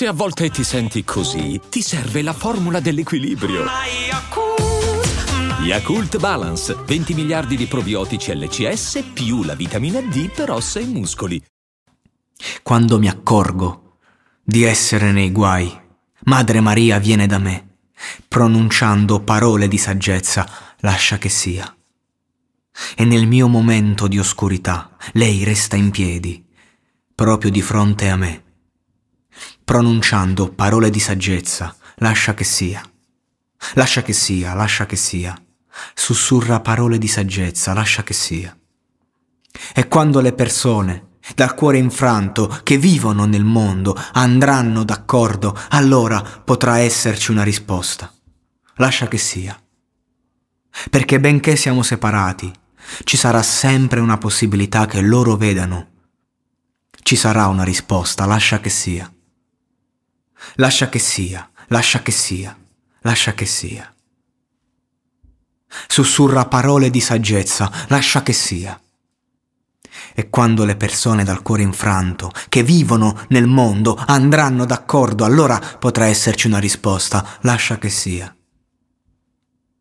Se a volte ti senti così, ti serve la formula dell'equilibrio. Yakult Balance, 20 miliardi di probiotici LCS più la vitamina D per ossa e muscoli. Quando mi accorgo di essere nei guai, Madre Maria viene da me, pronunciando parole di saggezza, lascia che sia. E nel mio momento di oscurità, lei resta in piedi, proprio di fronte a me, pronunciando parole di saggezza, lascia che sia. Lascia che sia, lascia che sia. Sussurra parole di saggezza, lascia che sia. E quando le persone, dal cuore infranto, che vivono nel mondo, andranno d'accordo, allora potrà esserci una risposta. Lascia che sia. Perché benché siamo separati, ci sarà sempre una possibilità che loro vedano. Ci sarà una risposta, lascia che sia. Lascia che sia, lascia che sia. Lascia che sia. Sussurra parole di saggezza, lascia che sia. E quando le persone dal cuore infranto, che vivono nel mondo, andranno d'accordo, allora potrà esserci una risposta, lascia che sia.